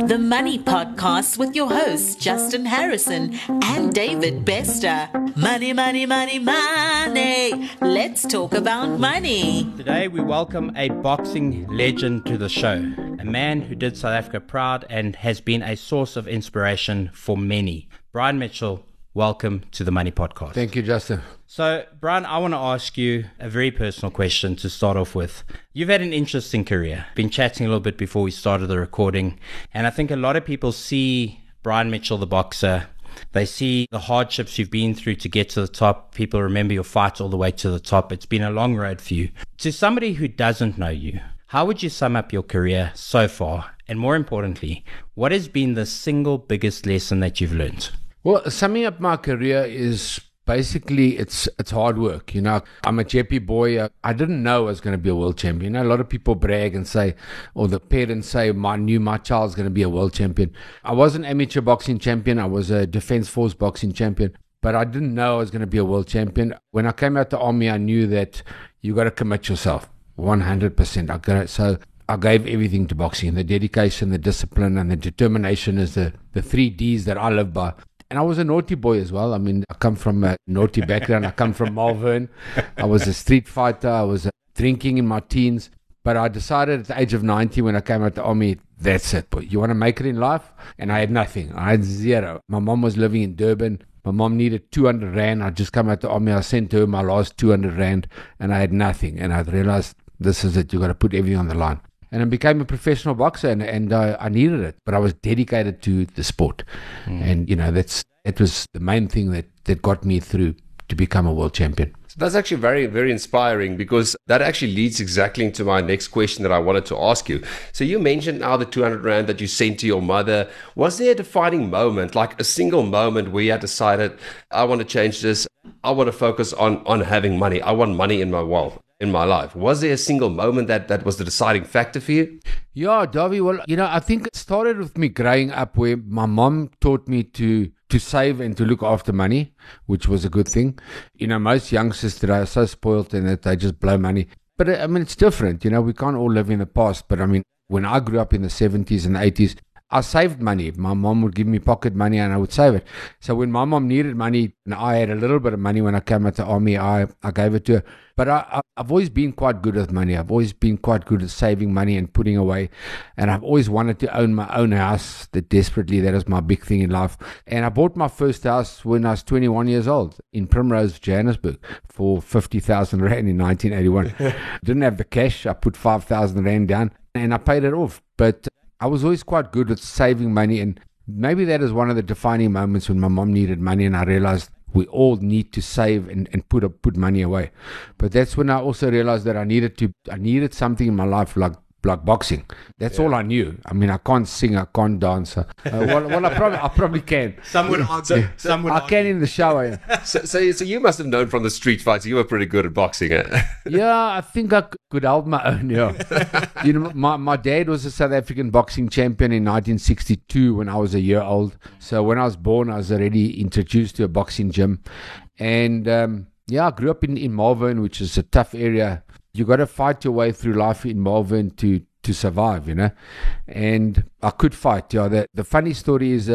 The Money Podcast with your hosts, Justin Harrison and Dawie Bester. Money, money, money, money. Let's talk about money. Today we welcome a boxing legend to the show, a man who did South Africa proud and has been a source of inspiration for many. Brian Mitchell, welcome to the Money Podcast. Thank you, Justin. So, Brian, I want to ask you a very personal question to start off with. You've had an interesting career. Been chatting a little bit before we started the recording, and I think a lot of people see Brian Mitchell, the boxer. They see the hardships you've been through to get to the top. People remember your fight all the way to the top. It's been a long road for you. To somebody who doesn't know you, how would you sum up your career so far? And more importantly, what has been the single biggest lesson that you've learned? Well, summing up my career is basically it's hard work. You know, I'm a Jeppe boy. I didn't know I was going to be a world champion. You know, a lot of people brag and say, or the parents say, my child's going to be a world champion. I was an amateur boxing champion. I was a defense force boxing champion. But I didn't know I was going to be a world champion. When I came out the army, I knew that you got to commit yourself 100%. I gave everything to boxing. The dedication, the discipline, and the determination is the three Ds that I live by. And I was a naughty boy as well. I mean, I come from a naughty background. I come from Malvern. I was a street fighter. I was drinking in my teens. But I decided at the age of 90 when I came out the army, that's it, boy. You want to make it in life? And I had nothing. I had zero. My mom was living in Durban. My mom needed 200 rand. I just come out the army. I sent her my last 200 rand and I had nothing. And I realized this is it. You got to put everything on the line. And I became a professional boxer, and I needed it. But I was dedicated to the sport. And, you know, it was the main thing that got me through to become a world champion. So that's actually very, very inspiring, because that actually leads exactly into my next question that I wanted to ask you. So you mentioned now the 200 rand that you sent to your mother. Was there a defining moment, like a single moment where you decided, I want to change this. I want to focus on having money. I want money in my world. In my life, was there a single moment that was the deciding factor for you? Yeah, Dawie, well, you know, I think it started with me growing up where my mom taught me to save and to look after money, which was a good thing. You know, most youngsters today are so spoiled and that they just blow money. But I mean, it's different. You know, we can't all live in the past. But I mean, when I grew up in the 70s and the 80s, I saved money. My mom would give me pocket money and I would save it. So when my mom needed money and I had a little bit of money when I came out the army, I gave it to her. But I've always been quite good with money. I've always been quite good at saving money and putting away. And I've always wanted to own my own house desperately. That is my big thing in life. And I bought my first house when I was 21 years old in Primrose, Johannesburg for 50,000 Rand in 1981. Didn't have the cash. I put 5,000 Rand down and I paid it off. But I was always quite good at saving money, and maybe that is one of the defining moments when my mom needed money and I realized we all need to save and put money away. But that's when I also realized that I needed something in my life like boxing. That's all I knew. I mean, I can't sing, I can't dance. I probably can. Some would answer. I can in the shower. Yeah. So you must have known from the street fights you were pretty good at boxing. Eh? Yeah, I think I could hold my own. Yeah. You know, my dad was a South African boxing champion in 1962 when I was a year old. So when I was born, I was already introduced to a boxing gym, and I grew up in Malvern, which is a tough area. You got to fight your way through life in Malvern to survive, you know. And I could fight. Yeah, the funny story is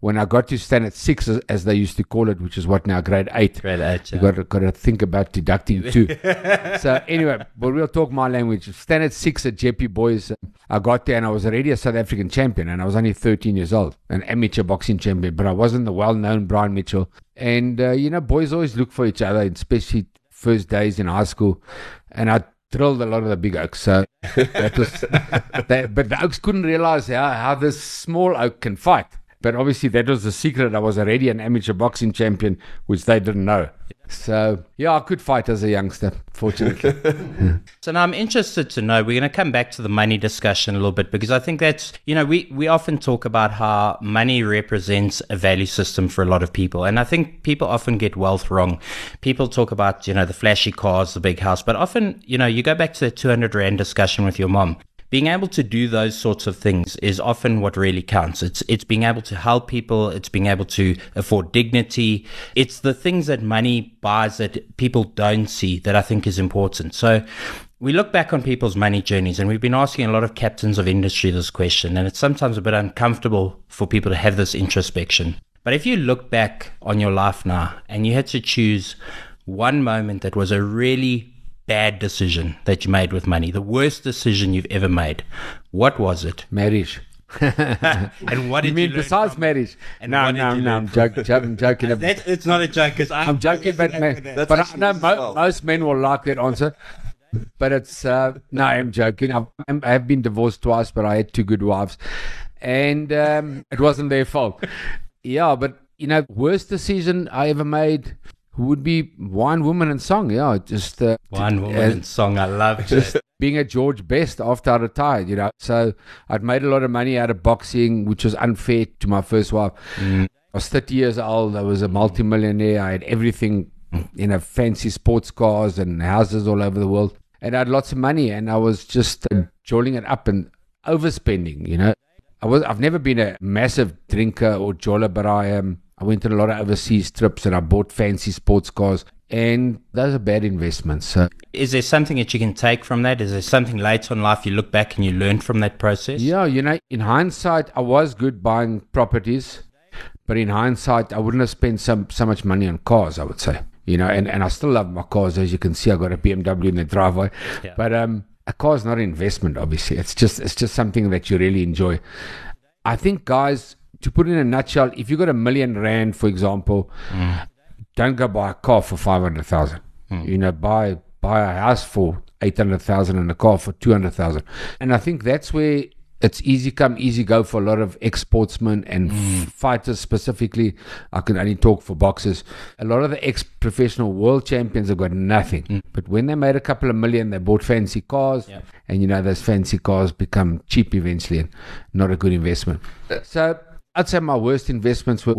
when I got to standard 6, as they used to call it, which is what now grade 8. Grade 8. Yeah. You got to think about deducting 2. So anyway, but we'll talk my language. Standard 6 at Jeppe Boys. I got there and I was already a South African champion, and I was only 13 years old, an amateur boxing champion. But I wasn't the well-known Brian Mitchell. And you know, boys always look for each other, especially first days in high school, and I drilled a lot of the big oaks. So but the oaks couldn't realize how this small oak can fight. But obviously that was the secret. I was already an amateur boxing champion, which they didn't know. So, yeah, I could fight as a youngster, fortunately. So now I'm interested to know, we're going to come back to the money discussion a little bit, because I think that's, you know, we often talk about how money represents a value system for a lot of people. And I think people often get wealth wrong. People talk about, you know, the flashy cars, the big house, but often, you know, you go back to the 200 Rand discussion with your mom. Being able to do those sorts of things is often what really counts. It's being able to help people. It's being able to afford dignity. It's the things that money buys that people don't see that I think is important. So We look back on people's money journeys, and we've been asking a lot of captains of industry this question, and it's sometimes a bit uncomfortable for people to have this introspection. But if you look back on your life now and you had to choose one moment that was a really bad decision that you made with money, the worst decision you've ever made, what was it? Marriage. And what did you mean? You learn besides from marriage? And no. I'm joking. It's not a joke because I'm joking, but no, most men will like that answer. But it's no, I'm joking. I have been divorced twice, but I had two good wives, and it wasn't their fault. Yeah, but you know, worst decision I ever made would be wine, woman, and song. Yeah, just wine, woman, and song. I love it. Being at George Best after I retired, you know. So I'd made a lot of money out of boxing, which was unfair to my first wife. Mm. I was 30 years old. I was a multimillionaire. I had everything, you know, fancy sports cars and houses all over the world. And I had lots of money, and I was just jolling it up and overspending, you know. I've never been a massive drinker or joller, but I went on a lot of overseas trips and I bought fancy sports cars. And those are bad investments. So. Is there something that you can take from that? Is there something later in life you look back and you learn from that process? Yeah, you know, in hindsight, I was good buying properties. But in hindsight, I wouldn't have spent so much money on cars, I would say. You know, and I still love my cars. As you can see, I got a BMW in the driveway. Yeah. But a car's not an investment, obviously. It's just something that you really enjoy. I think, guys, to put it in a nutshell, if you got R1 million, for example... Mm. Don't go buy a car for 500,000. Mm. You know, buy a house for 800,000 and a car for 200,000. And I think that's where it's easy come, easy go for a lot of ex-sportsmen and fighters specifically. I can only talk for boxers. A lot of the ex-professional world champions have got nothing. Mm. But when they made a couple of million, they bought fancy cars. Yep. And, you know, those fancy cars become cheap eventually and not a good investment. So... I'd say my worst investments were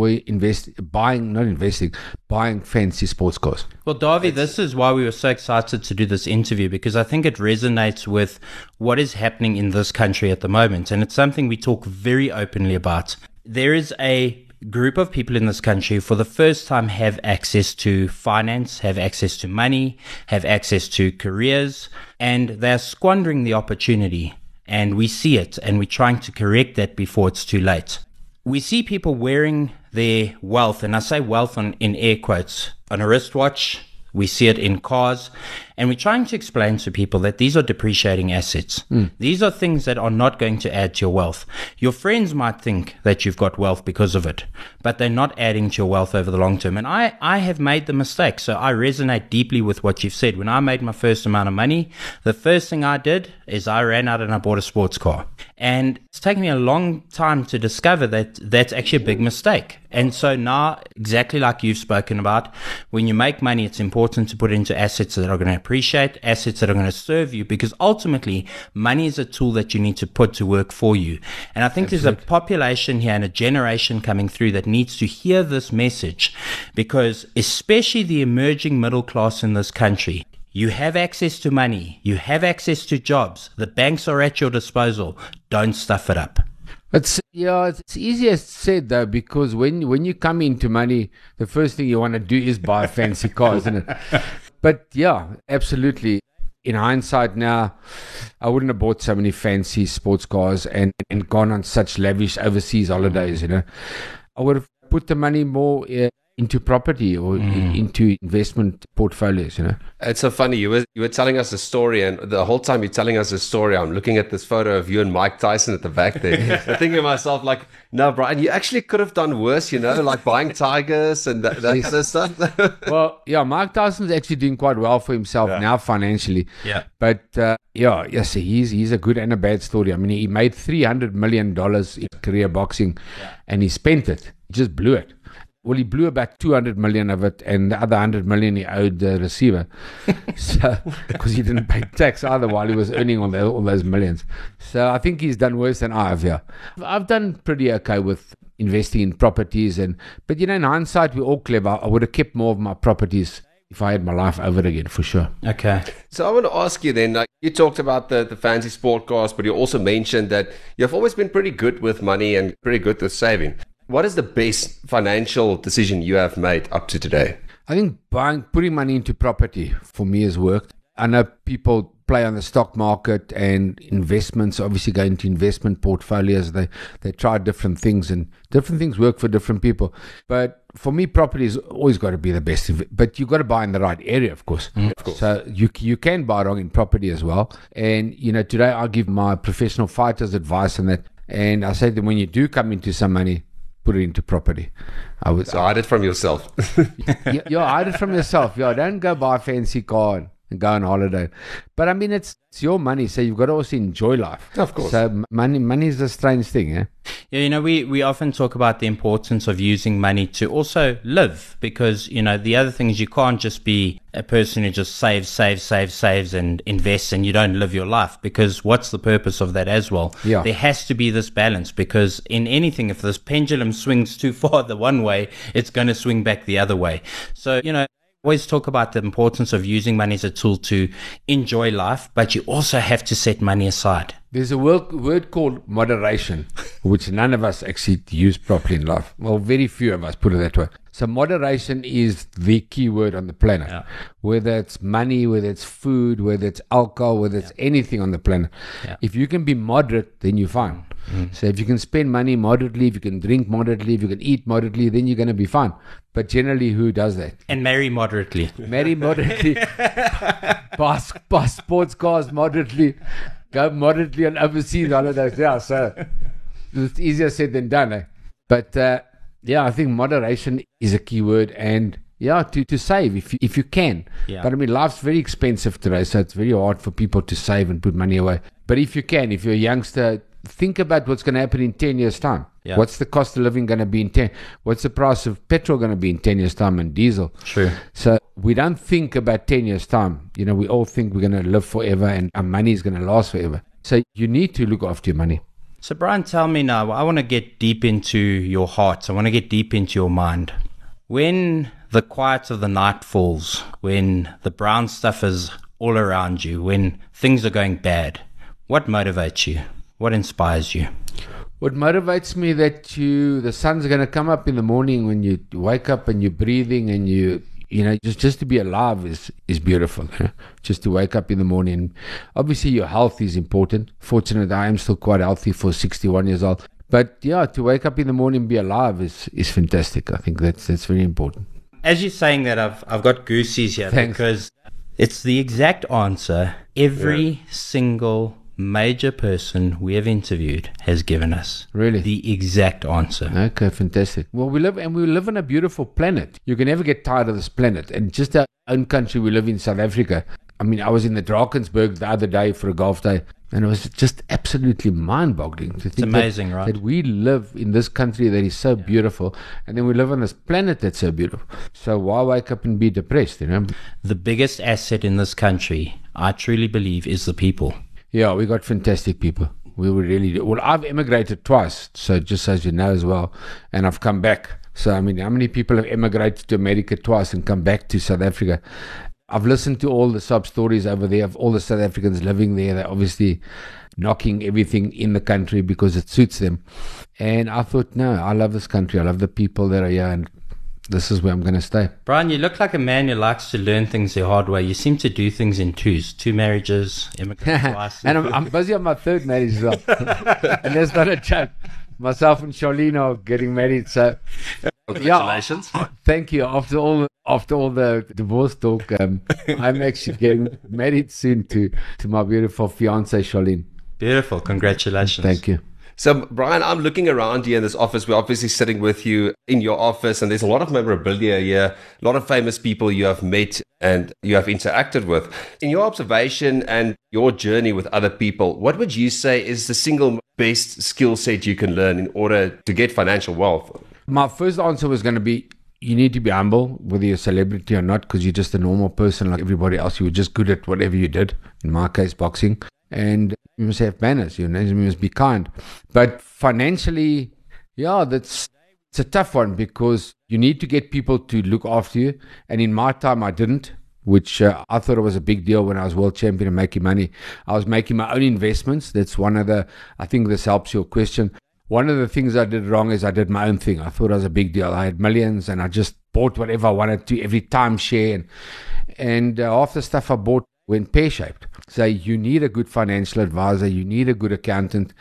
buying fancy sports cars. Well, Dawie, this is why we were so excited to do this interview, because I think it resonates with what is happening in this country at the moment. And it's something we talk very openly about. There is a group of people in this country who for the first time have access to finance, have access to money, have access to careers, and they're squandering the opportunity. And we see it, and we're trying to correct that before it's too late. We see people wearing their wealth, and I say wealth in air quotes, on a wristwatch. We see it in cars. And we're trying to explain to people that these are depreciating assets. Mm. These are things that are not going to add to your wealth. Your friends might think that you've got wealth because of it, but they're not adding to your wealth over the long term. And I have made the mistake, so I resonate deeply with what you've said. When I made my first amount of money, the first thing I did is I ran out and I bought a sports car. And it's taken me a long time to discover that that's actually a big mistake. And so now, exactly like you've spoken about, when you make money, it's important to put it into assets that are going to appreciate, assets that are going to serve you, because ultimately money is a tool that you need to put to work for you. And I think There's a population here and a generation coming through that needs to hear this message, because especially the emerging middle class in this country, you have access to money, you have access to jobs, the banks are at your disposal. Don't stuff it up. It's easier said though, because when you come into money, the first thing you want to do is buy a fancy car, isn't it? But yeah, absolutely. In hindsight now, I wouldn't have bought so many fancy sports cars and gone on such lavish overseas holidays, you know. I would have put the money more into property or into investment portfolios, you know. It's so funny. You were telling us a story, and the whole time you're telling us a story, I'm looking at this photo of you and Mike Tyson at the back there. I'm thinking to myself, like, no, Brian, you actually could have done worse, you know, like buying tigers and that sort of stuff. Well, yeah, Mike Tyson's actually doing quite well for himself now financially. Yeah. But, he's a good and a bad story. I mean, he made $300 million in career boxing, and he spent it. He just blew it. Well, he blew about 200 million of it, and the other 100 million he owed the receiver, because he didn't pay tax either while he was earning all those millions. So I think he's done worse than I have. Yeah, I've done pretty okay with investing in properties, but you know, in hindsight, we're all clever. I would have kept more of my properties if I had my life over again, for sure. Okay. So I want to ask you then, like, you talked about the fancy sport cars, but you also mentioned that you've always been pretty good with money and pretty good with saving. What is the best financial decision you have made up to today? I think putting money into property for me has worked. I know people play on the stock market and investments, obviously going to investment portfolios. They try different things, and different things work for different people. But for me, property has always got to be the best. But you've got to buy in the right area, of course. Mm, of course. So you can buy wrong in property as well. And, you know, today I give my professional fighters advice on that. And I say that when you do come into some money, put it into property. So hide it from yourself. Yeah, hide it from yourself. Yeah, don't go buy a fancy car and go on holiday. But I mean, it's your money, so you've got to also enjoy life. Of course. So money is a strange thing, yeah? Yeah, you know, we often talk about the importance of using money to also live, because, you know, the other thing is you can't just be a person who just saves and invests and you don't live your life, because what's the purpose of that as well? Yeah. There has to be this balance, because in anything, if this pendulum swings too far the one way, it's going to swing back the other way. So, you know, always talk about the importance of using money as a tool to enjoy life, but you also have to set money aside. There's a word called moderation, which none of us actually use properly in life. Well, very few of us, put it that way. So moderation is the key word on the planet, yeah. Whether it's money, whether it's food, whether it's alcohol, whether it's anything on the planet. Yeah. If you can be moderate, then you're fine. Mm. So if you can spend money moderately, if you can drink moderately, if you can eat moderately, then you're going to be fine. But generally, who does that? And marry moderately. Marry moderately. Buy sports cars moderately. Go moderately on overseas holidays. Yeah, so it's easier said than done. Eh? But... yeah, I think moderation is a key word, and yeah, to save if you can. Yeah. But I mean, life's very expensive today, so it's very hard for people to save and put money away. But if you can, if you're a youngster, think about what's going to happen in 10 years' time. Yeah. What's the cost of living going to be in 10? What's the price of petrol going to be in 10 years' time, and diesel? True. So we don't think about 10 years' time. You know, we all think we're going to live forever and our money is going to last forever. So you need to look after your money. So Brian, tell me now, I want to get deep into your heart. I want to get deep into your mind. When the quiet of the night falls, when the brown stuff is all around you, when things are going bad, what motivates you? What inspires you? What motivates me that the sun's going to come up in the morning when you wake up and you're breathing, and you know, just to be alive is beautiful. Huh? Just to wake up in the morning. Obviously, your health is important. Fortunately, I am still quite healthy for 61 years old. But yeah, to wake up in the morning and be alive is fantastic. I think that's very important. As you're saying that, I've got goosies here. Thanks. Because it's the exact answer every single major person we have interviewed has given us. Really? The exact answer. Okay, fantastic. Well, we live on a beautiful planet. You can never get tired of this planet. And just our own country we live in, South Africa. I mean, I was in the Drakensberg the other day for a golf day, and it was just absolutely mind-boggling to think it's amazing, right? That we live in this country that is so beautiful, and then we live on this planet that's so beautiful. So why wake up and be depressed, you know? The biggest asset in this country, I truly believe, is the people. Yeah, we got fantastic people. We were really do. Well, I've emigrated twice, so just as you know as well, and I've come back. So, I mean, how many people have emigrated to America twice and come back to South Africa? I've listened to all the sob stories over there of all the South Africans living there. They're obviously knocking everything in the country because it suits them. And I thought, no, I love this country. I love the people that are here, and this is where I'm going to stay. Brian, you look like a man who likes to learn things the hard way. You seem to do things in twos. Two marriages, immigrant twice. And I'm busy on my third marriage as well. And that's not a joke. Myself and Charlene are getting married. So, congratulations. Yeah, thank you. After all the divorce talk, I'm actually getting married soon to my beautiful fiancée, Charlene. Beautiful. Congratulations. Thank you. So, Brian, I'm looking around here in this office. We're obviously sitting with you in your office, and there's a lot of memorabilia here, a lot of famous people you have met and you have interacted with. In your observation and your journey with other people, what would you say is the single best skill set you can learn in order to get financial wealth? My first answer was going to be, you need to be humble, whether you're a celebrity or not, because you're just a normal person like everybody else. You were just good at whatever you did, in my case, boxing. And you must have manners, you know, you must be kind. But financially, yeah, it's a tough one, because you need to get people to look after you. And in my time, I didn't, which I thought it was a big deal when I was world champion and making money. I was making my own investments. That's one of the, I think this helps your question. One of the things I did wrong is I did my own thing. I thought it was a big deal. I had millions and I just bought whatever I wanted to, every timeshare. And half the stuff I bought went pear-shaped. say you need a good financial advisor, you need a good accountant,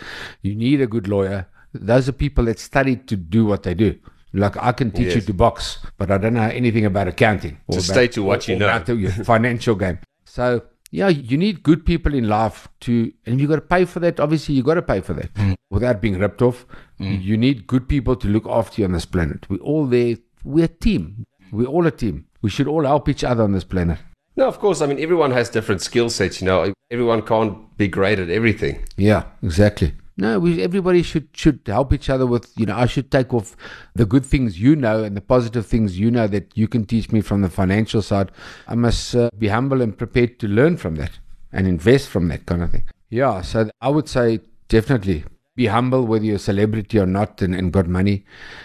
you need a good lawyer. Those are people that studied to do what they do. Like, I can teach you to box, but I don't know anything about accounting. Just stay to what you know. About your financial game. So, yeah, you need good people in life to, and you got to pay for that. Obviously, you got to pay for that without being ripped off. You need good people to look after you on this planet. We're all there. We're a team. We're all a team. We should all help each other on this planet. No, of course. I mean, everyone has different skill sets, you know. Everyone can't be great at everything. Yeah, exactly. No, everybody should help each other with, you know, I should take off the good things you know and the positive things you know that you can teach me from the financial side. I must be humble and prepared to learn from that and invest from that kind of thing. Yeah, so I would say definitely be humble whether you're a celebrity or not and got money,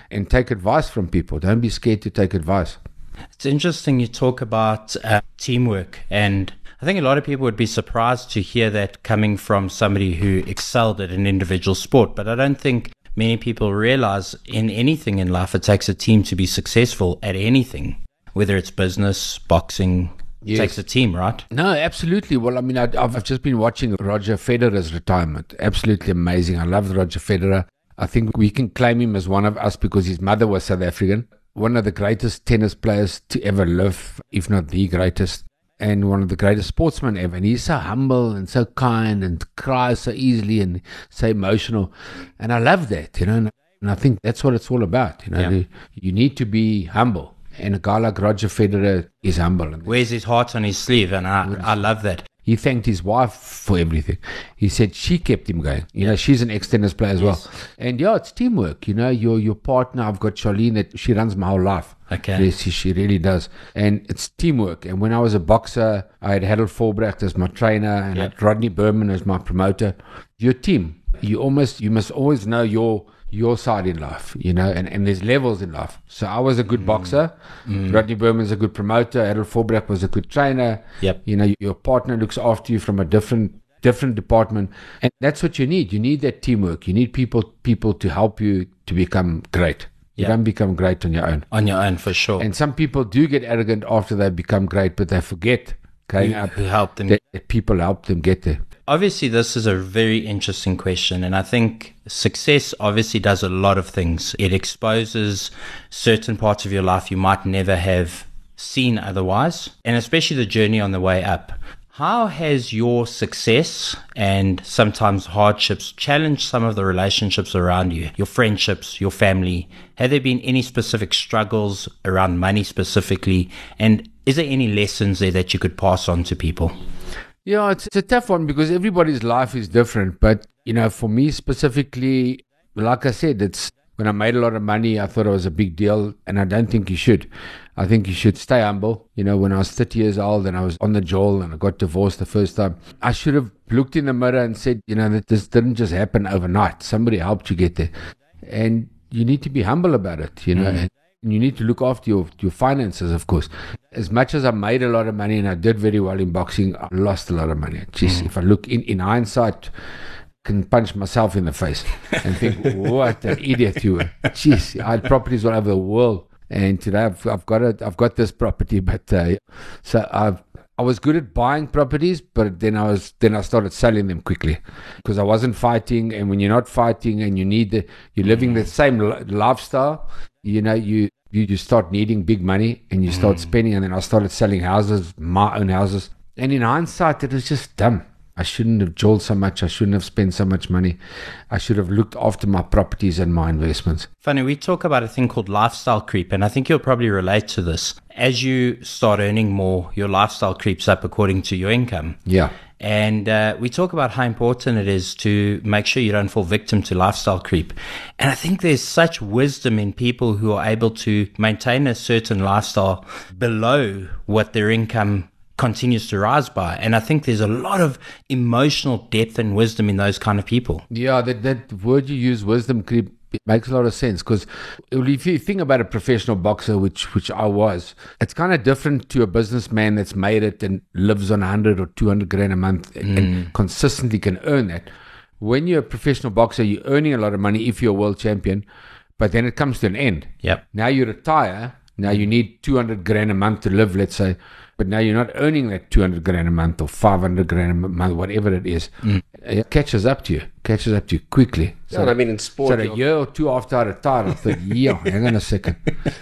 and take advice from people. Don't be scared to take advice. It's interesting you talk about teamwork, and I think a lot of people would be surprised to hear that coming from somebody who excelled at an individual sport. But I don't think many people realize in anything in life, it takes a team to be successful at anything, whether it's business, boxing. Yes. It takes a team, right? No, absolutely. Well, I mean, I've just been watching Roger Federer's retirement. Absolutely amazing. I love Roger Federer. I think we can claim him as one of us because his mother was South African. One of the greatest tennis players to ever live, if not the greatest. And one of the greatest sportsmen ever. And he's so humble and so kind and cries so easily and so emotional. And I love that, you know. And I think that's what it's all about, you know. Yeah. You need to be humble. And a guy like Roger Federer is humble. Wears his heart on his sleeve, and I love that. He thanked his wife for everything. He said she kept him going. You know, she's an ex-tennis player as well. And yeah, it's teamwork. You know, your partner, I've got Charlene, that she runs my whole life. Okay. Yes, she really does. And it's teamwork. And when I was a boxer, I had Harold Volbrecht as my trainer and I had Rodney Berman as my promoter. Your team. You must always know your side in life, you know, and there's levels in life. So I was a good boxer. Rodney Berman's a good promoter. Adolf Forbrack was a good trainer. Yep. You know, your partner looks after you from a different department. And that's what you need. You need that teamwork. You need people to help you to become great. You don't become great on your own. On your own, for sure. And some people do get arrogant after they become great, but they forget who helped them. That people helped them get there. Obviously, this is a very interesting question, and I think success obviously does a lot of things. It exposes certain parts of your life you might never have seen otherwise, and especially the journey on the way up. How has your success and sometimes hardships challenged some of the relationships around you, your friendships, your family? Have there been any specific struggles around money specifically, and is there any lessons there that you could pass on to people? Yeah, it's a tough one because everybody's life is different. But, you know, for me specifically, like I said, it's when I made a lot of money, I thought it was a big deal. And I don't think you should. I think you should stay humble. You know, when I was 30 years old and I was on the dole and I got divorced the first time, I should have looked in the mirror and said, you know, that this didn't just happen overnight. Somebody helped you get there. And you need to be humble about it, you know. And you need to look after your finances, of course. As much as I made a lot of money and I did very well in boxing, I lost a lot of money. Jeez, if I look in hindsight, I can punch myself in the face and think, what an idiot you were. Jeez, I had properties all over the world. And today I've got this property. But so I was good at buying properties, but then I started selling them quickly because I wasn't fighting. And when you're not fighting and you're living the same lifestyle, you know, you start needing big money and you start spending. And then I started selling houses, my own houses. And in hindsight, it was just dumb. I shouldn't have jawed so much. I shouldn't have spent so much money. I should have looked after my properties and my investments. Funny, we talk about a thing called lifestyle creep, and I think you'll probably relate to this. As you start earning more, your lifestyle creeps up according to your income. Yeah. And we talk about how important it is to make sure you don't fall victim to lifestyle creep. And I think there's such wisdom in people who are able to maintain a certain lifestyle below what their income continues to rise by. And I think there's a lot of emotional depth and wisdom in those kind of people. Yeah, that word you use, wisdom creep, it makes a lot of sense because if you think about a professional boxer, which I was, it's kind of different to a businessman that's made it and lives on 100 or 200 grand a month and consistently can earn that. When you're a professional boxer, you're earning a lot of money if you're a world champion, but then it comes to an end. Yep. Now you retire Now you need 200 grand a month to live, let's say, but now you're not earning that 200 grand a month or 500 grand a month, whatever it is. It catches up to you quickly. So yeah, I mean, in sport, so a year or two after I retired, I thought, yeah, hang on a second,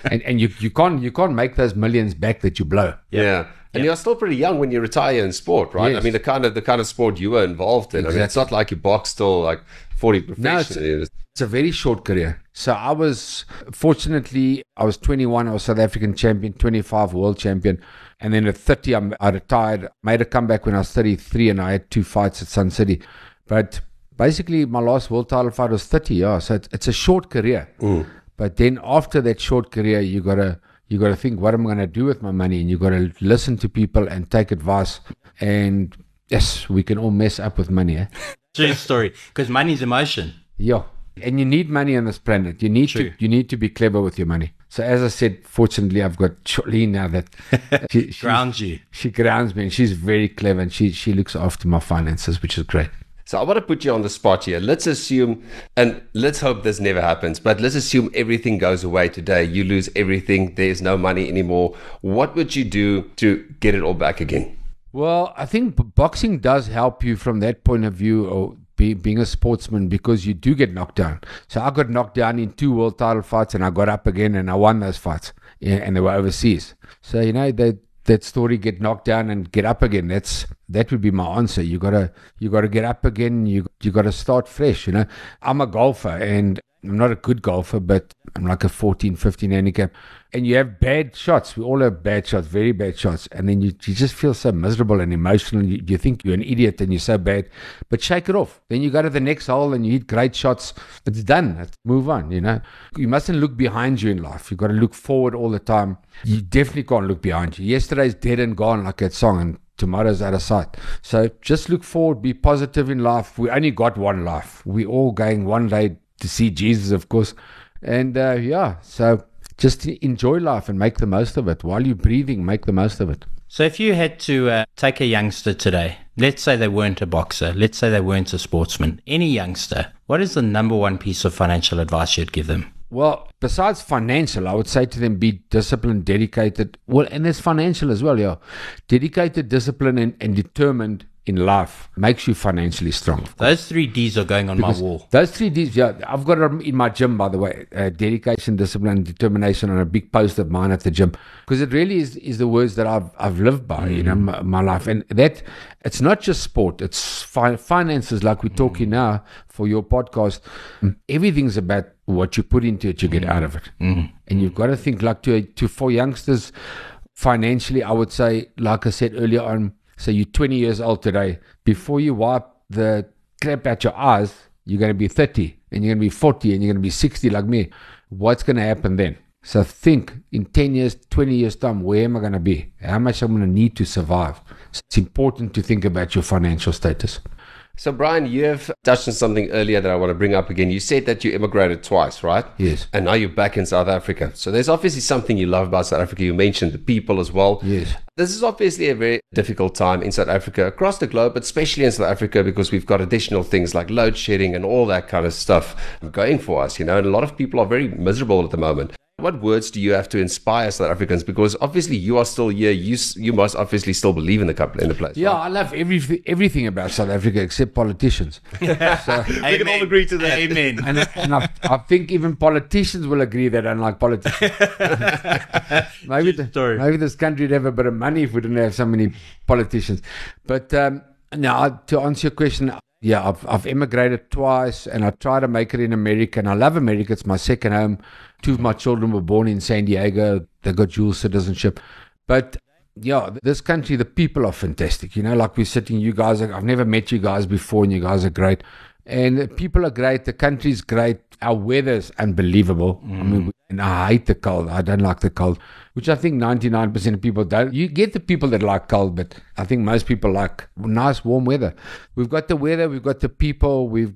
and you can't make those millions back that you blow. Yeah. And you're still pretty young when you retire in sport, right? Yes. I mean, the kind of sport you were involved in. Exactly. I mean, it's not like you boxed till like 40 professionally. No, it's a very short career. So I was 21, I was South African champion, 25 world champion. And then at 30, I retired, made a comeback when I was 33, and I had 2 fights at Sun City. But basically, my last world title fight was 30, yeah. So it's a short career. Ooh. But then after that short career, you got to think, what am I going to do with my money? And you got to listen to people and take advice. And yes, we can all mess up with money. Eh? True story. Because money is emotion. Yeah. And you need money on this planet. You need to be clever with your money. So as I said, fortunately, I've got Charlene now that grounds you. She grounds me, and she's very clever, and she looks after my finances, which is great. So I want to put you on the spot here. Let's assume, and let's hope this never happens, but let's assume everything goes away today. You lose everything. There's no money anymore. What would you do to get it all back again? Well, I think boxing does help you from that point of view, or being a sportsman, because you do get knocked down. So I got knocked down in 2 world title fights, and I got up again, and I won those fights, and they were overseas. So, you know, that story, get knocked down and get up again. That would be my answer. You gotta get up again. You gotta start fresh. You know, I'm a golfer, and I'm not a good golfer, but I'm like a 14, 15 handicap. And you have bad shots. We all have bad shots, very bad shots. And then you just feel so miserable and emotional. You think you're an idiot and you're so bad, but shake it off. Then you go to the next hole and you hit great shots. It's done. Let's move on, you know. You mustn't look behind you in life. You've got to look forward all the time. You definitely can't look behind you. Yesterday's dead and gone, like that song, and tomorrow's out of sight. So just look forward, be positive in life. We only got one life. We're all going one day to see Jesus, of course. And so just enjoy life and make the most of it. While you're breathing, make the most of it. So if you had to take a youngster today, let's say they weren't a boxer, let's say they weren't a sportsman, any youngster, what is the number one piece of financial advice you'd give them? Well, besides financial, I would say to them, be disciplined, dedicated. Well, and there's financial as well, yeah. Dedicated, disciplined, and determined in life makes you financially strong. Those 3 D's are going on because my wall. Those 3 D's, yeah. I've got them in my gym, by the way. Dedication, discipline, determination on a big post of mine at the gym. Because it really is the words that I've lived by, you know, my life. And that, it's not just sport. It's finances, like we're talking now for your podcast. Everything's about what you put into it, you get out of it. And you've got to think, like, for youngsters, financially, I would say, like I said earlier on, so you're 20 years old today. Before you wipe the crap out your eyes, you're going to be 30, and you're going to be 40, and you're going to be 60 like me. What's going to happen then? So think, in 10 years, 20 years time, where am I going to be? How much I'm going to need to survive? So it's important to think about your financial status. So, Brian, you have touched on something earlier that I want to bring up again. You said that you immigrated twice, right? Yes. And now you're back in South Africa. So there's obviously something you love about South Africa. You mentioned the people as well. Yes. This is obviously a very difficult time in South Africa, across the globe, but especially in South Africa, because we've got additional things like load shedding and all that kind of stuff going for us, you know, and a lot of people are very miserable at the moment. What words do you have to inspire South Africans? Because obviously you are still here. You must obviously still believe in the place. Yeah, right? I love everything about South Africa except politicians. So, we can all agree to that. Amen. And I think even politicians will agree that I don't like politics. Maybe this country would have a bit of money if we didn't have so many politicians. But now, to answer your question, yeah, I've immigrated twice, and I try to make it in America, and I love America. It's my second home. 2 of my children were born in San Diego. They got dual citizenship. But yeah, this country, the people are fantastic. You know, like we're sitting, you guys, I've never met you guys before, and you guys are great. And the people are great. The country's great. Our weather's unbelievable. I mean, and I hate the cold. I don't like the cold, which I think 99% of people don't. You get the people that like cold, but I think most people like nice, warm weather. We've got the weather. We've got the people. We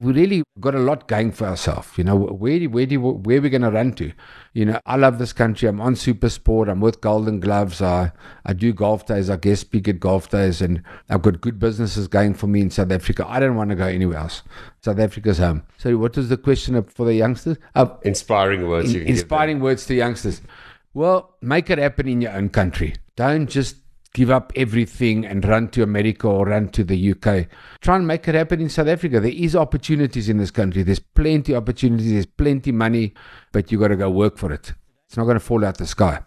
really got a lot going for ourselves. You know, where are we going to run to? You know, I love this country. I'm on Super Sport. I'm with Golden Gloves. I do golf days. I guest speak at golf days. And I've got good businesses going for me in South Africa. I don't want to go anywhere else. South Africa's home. So what was the question for the youngsters? Inspiring words. Inspiring words to youngsters. Well, make it happen in your own country. Don't just give up everything and run to America or run to the UK. Try and make it happen in South Africa. There is opportunities in this country. There's plenty of opportunities. There's plenty of money, but you got to go work for it. It's not going to fall out the sky.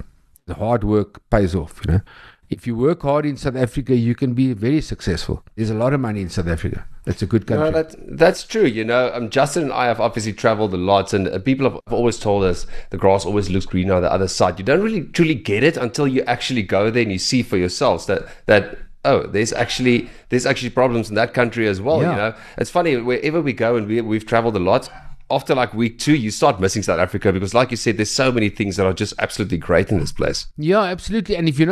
The hard work pays off, you know. If you work hard in South Africa, you can be very successful. There's a lot of money in South Africa. It's a good country. No, that's true. You know, Justin and I have obviously traveled a lot, and people have always told us the grass always looks greener on the other side. You don't really truly get it until you actually go there and you see for yourselves that oh, there's actually problems in that country as well. Yeah. You know, it's funny, wherever we go, and we've traveled a lot. After like week 2, you start missing South Africa because, like you said, there's so many things that are just absolutely great in this place. Yeah, absolutely. And if you're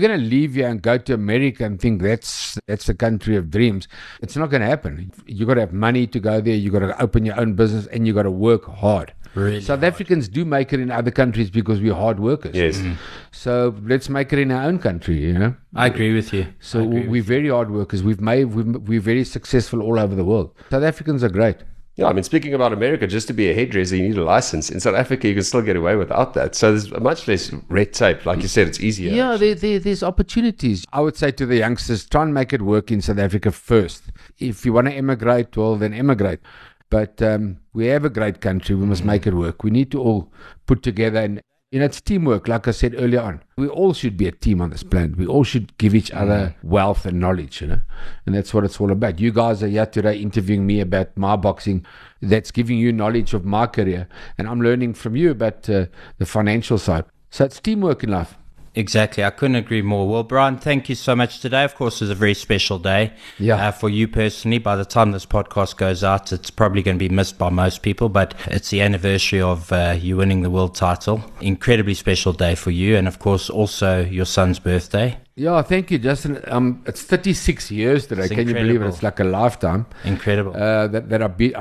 going to leave here and go to America and think that's the country of dreams, it's not going to happen. You got to have money to go there. You got to open your own business, and you got to work hard. Really South hard. Africans do make it in other countries because we're hard workers. Yes. Mm-hmm. So let's make it in our own country. You know, I agree with you. So we're very hard workers. We're very successful all over the world. South Africans are great. Yeah, I mean, speaking about America, just to be a hairdresser, you need a license. In South Africa, you can still get away without that. So there's much less red tape. Like you said, it's easier. Yeah, there's opportunities. I would say to the youngsters, try and make it work in South Africa first. If you want to emigrate, well, then emigrate. But we have a great country. We must make it work. We need to all put together. And, you know, it's teamwork, like I said earlier on. We all should be a team on this planet. We all should give each other wealth and knowledge, you know. And that's what it's all about. You guys are here today interviewing me about my boxing. That's giving you knowledge of my career. And I'm learning from you about the financial side. So it's teamwork in life. Exactly. I couldn't agree more. Well, Brian, thank you so much today. Of course, it's a very special day for you personally. By the time this podcast goes out, it's probably going to be missed by most people, but it's the anniversary of you winning the world title. Incredibly special day for you. And of course, also your son's birthday. Yeah, thank you, Justin. It's 36 years today. Can you believe it? It's like a lifetime. Incredible. I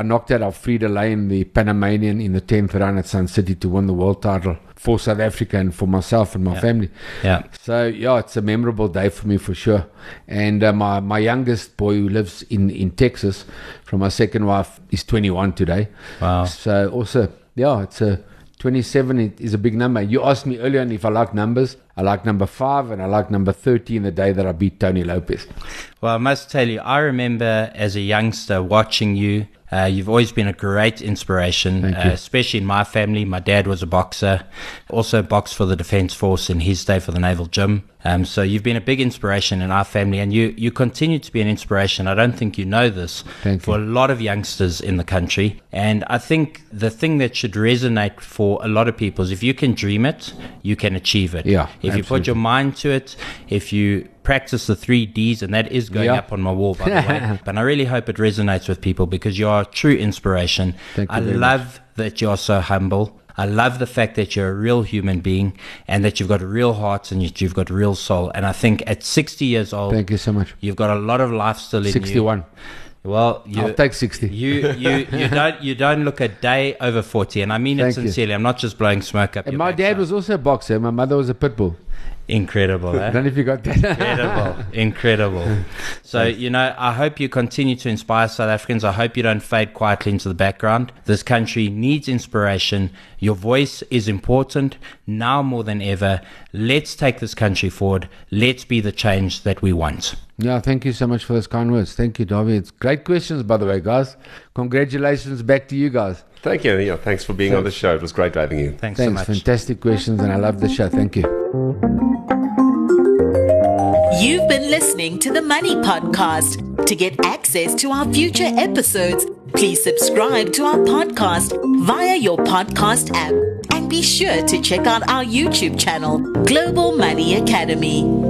knocked out Alfredo Lane, the Panamanian, in the 10th round at Sun City to win the world title for South Africa and for myself and my family. Yeah. So, yeah, it's a memorable day for me for sure. And my youngest boy, who lives in Texas, from my second wife, is 21 today. Wow. So, also, yeah, it's a... 27 is a big number. You asked me earlier on if I like numbers. I like number 5 and I like number 13, the day that I beat Tony Lopez. Well, I must tell you, I remember as a youngster watching you. You've always been a great inspiration, especially in my family. My dad was a boxer, also boxed for the Defence Force in his day for the Naval Gym. So you've been a big inspiration in our family, and you continue to be an inspiration. I don't think you know this for a lot of youngsters in the country. And I think the thing that should resonate for a lot of people is if you can dream it, you can achieve it. Yeah, if you put your mind to it, if you practice the 3 D's, and that is going up on my wall, by the way. But I really hope it resonates with people because you are a true inspiration. I love that you are so humble. I love the fact that you're a real human being and that you've got a real heart and you've got a real soul. And I think at 60 years old, thank you so much. You've got a lot of life still in 61. You. 61. Well, I'll take 60. You don't look a day over 40, and I mean it sincerely. I'm not just blowing smoke up. And my dad was also a boxer. And my mother was a pit bull. Incredible, eh? I don't know if you got that. Incredible. So, you know, I hope you continue to inspire South Africans. I hope you don't fade quietly into the background. This country needs inspiration. Your voice is important now more than ever. Let's take this country forward. Let's be the change that we want. Yeah, thank you so much for those kind words. Thank you, Dawie. It's great questions, by the way, guys. Congratulations back to you guys. Thank you. Yeah, thanks for being on the show. It was great having you. Thanks so much. Fantastic questions, and I love the show. Thank you. You've been listening to The Money Podcast. To get access to our future episodes, please subscribe to our podcast via your podcast app. And be sure to check out our YouTube channel, Global Money Academy.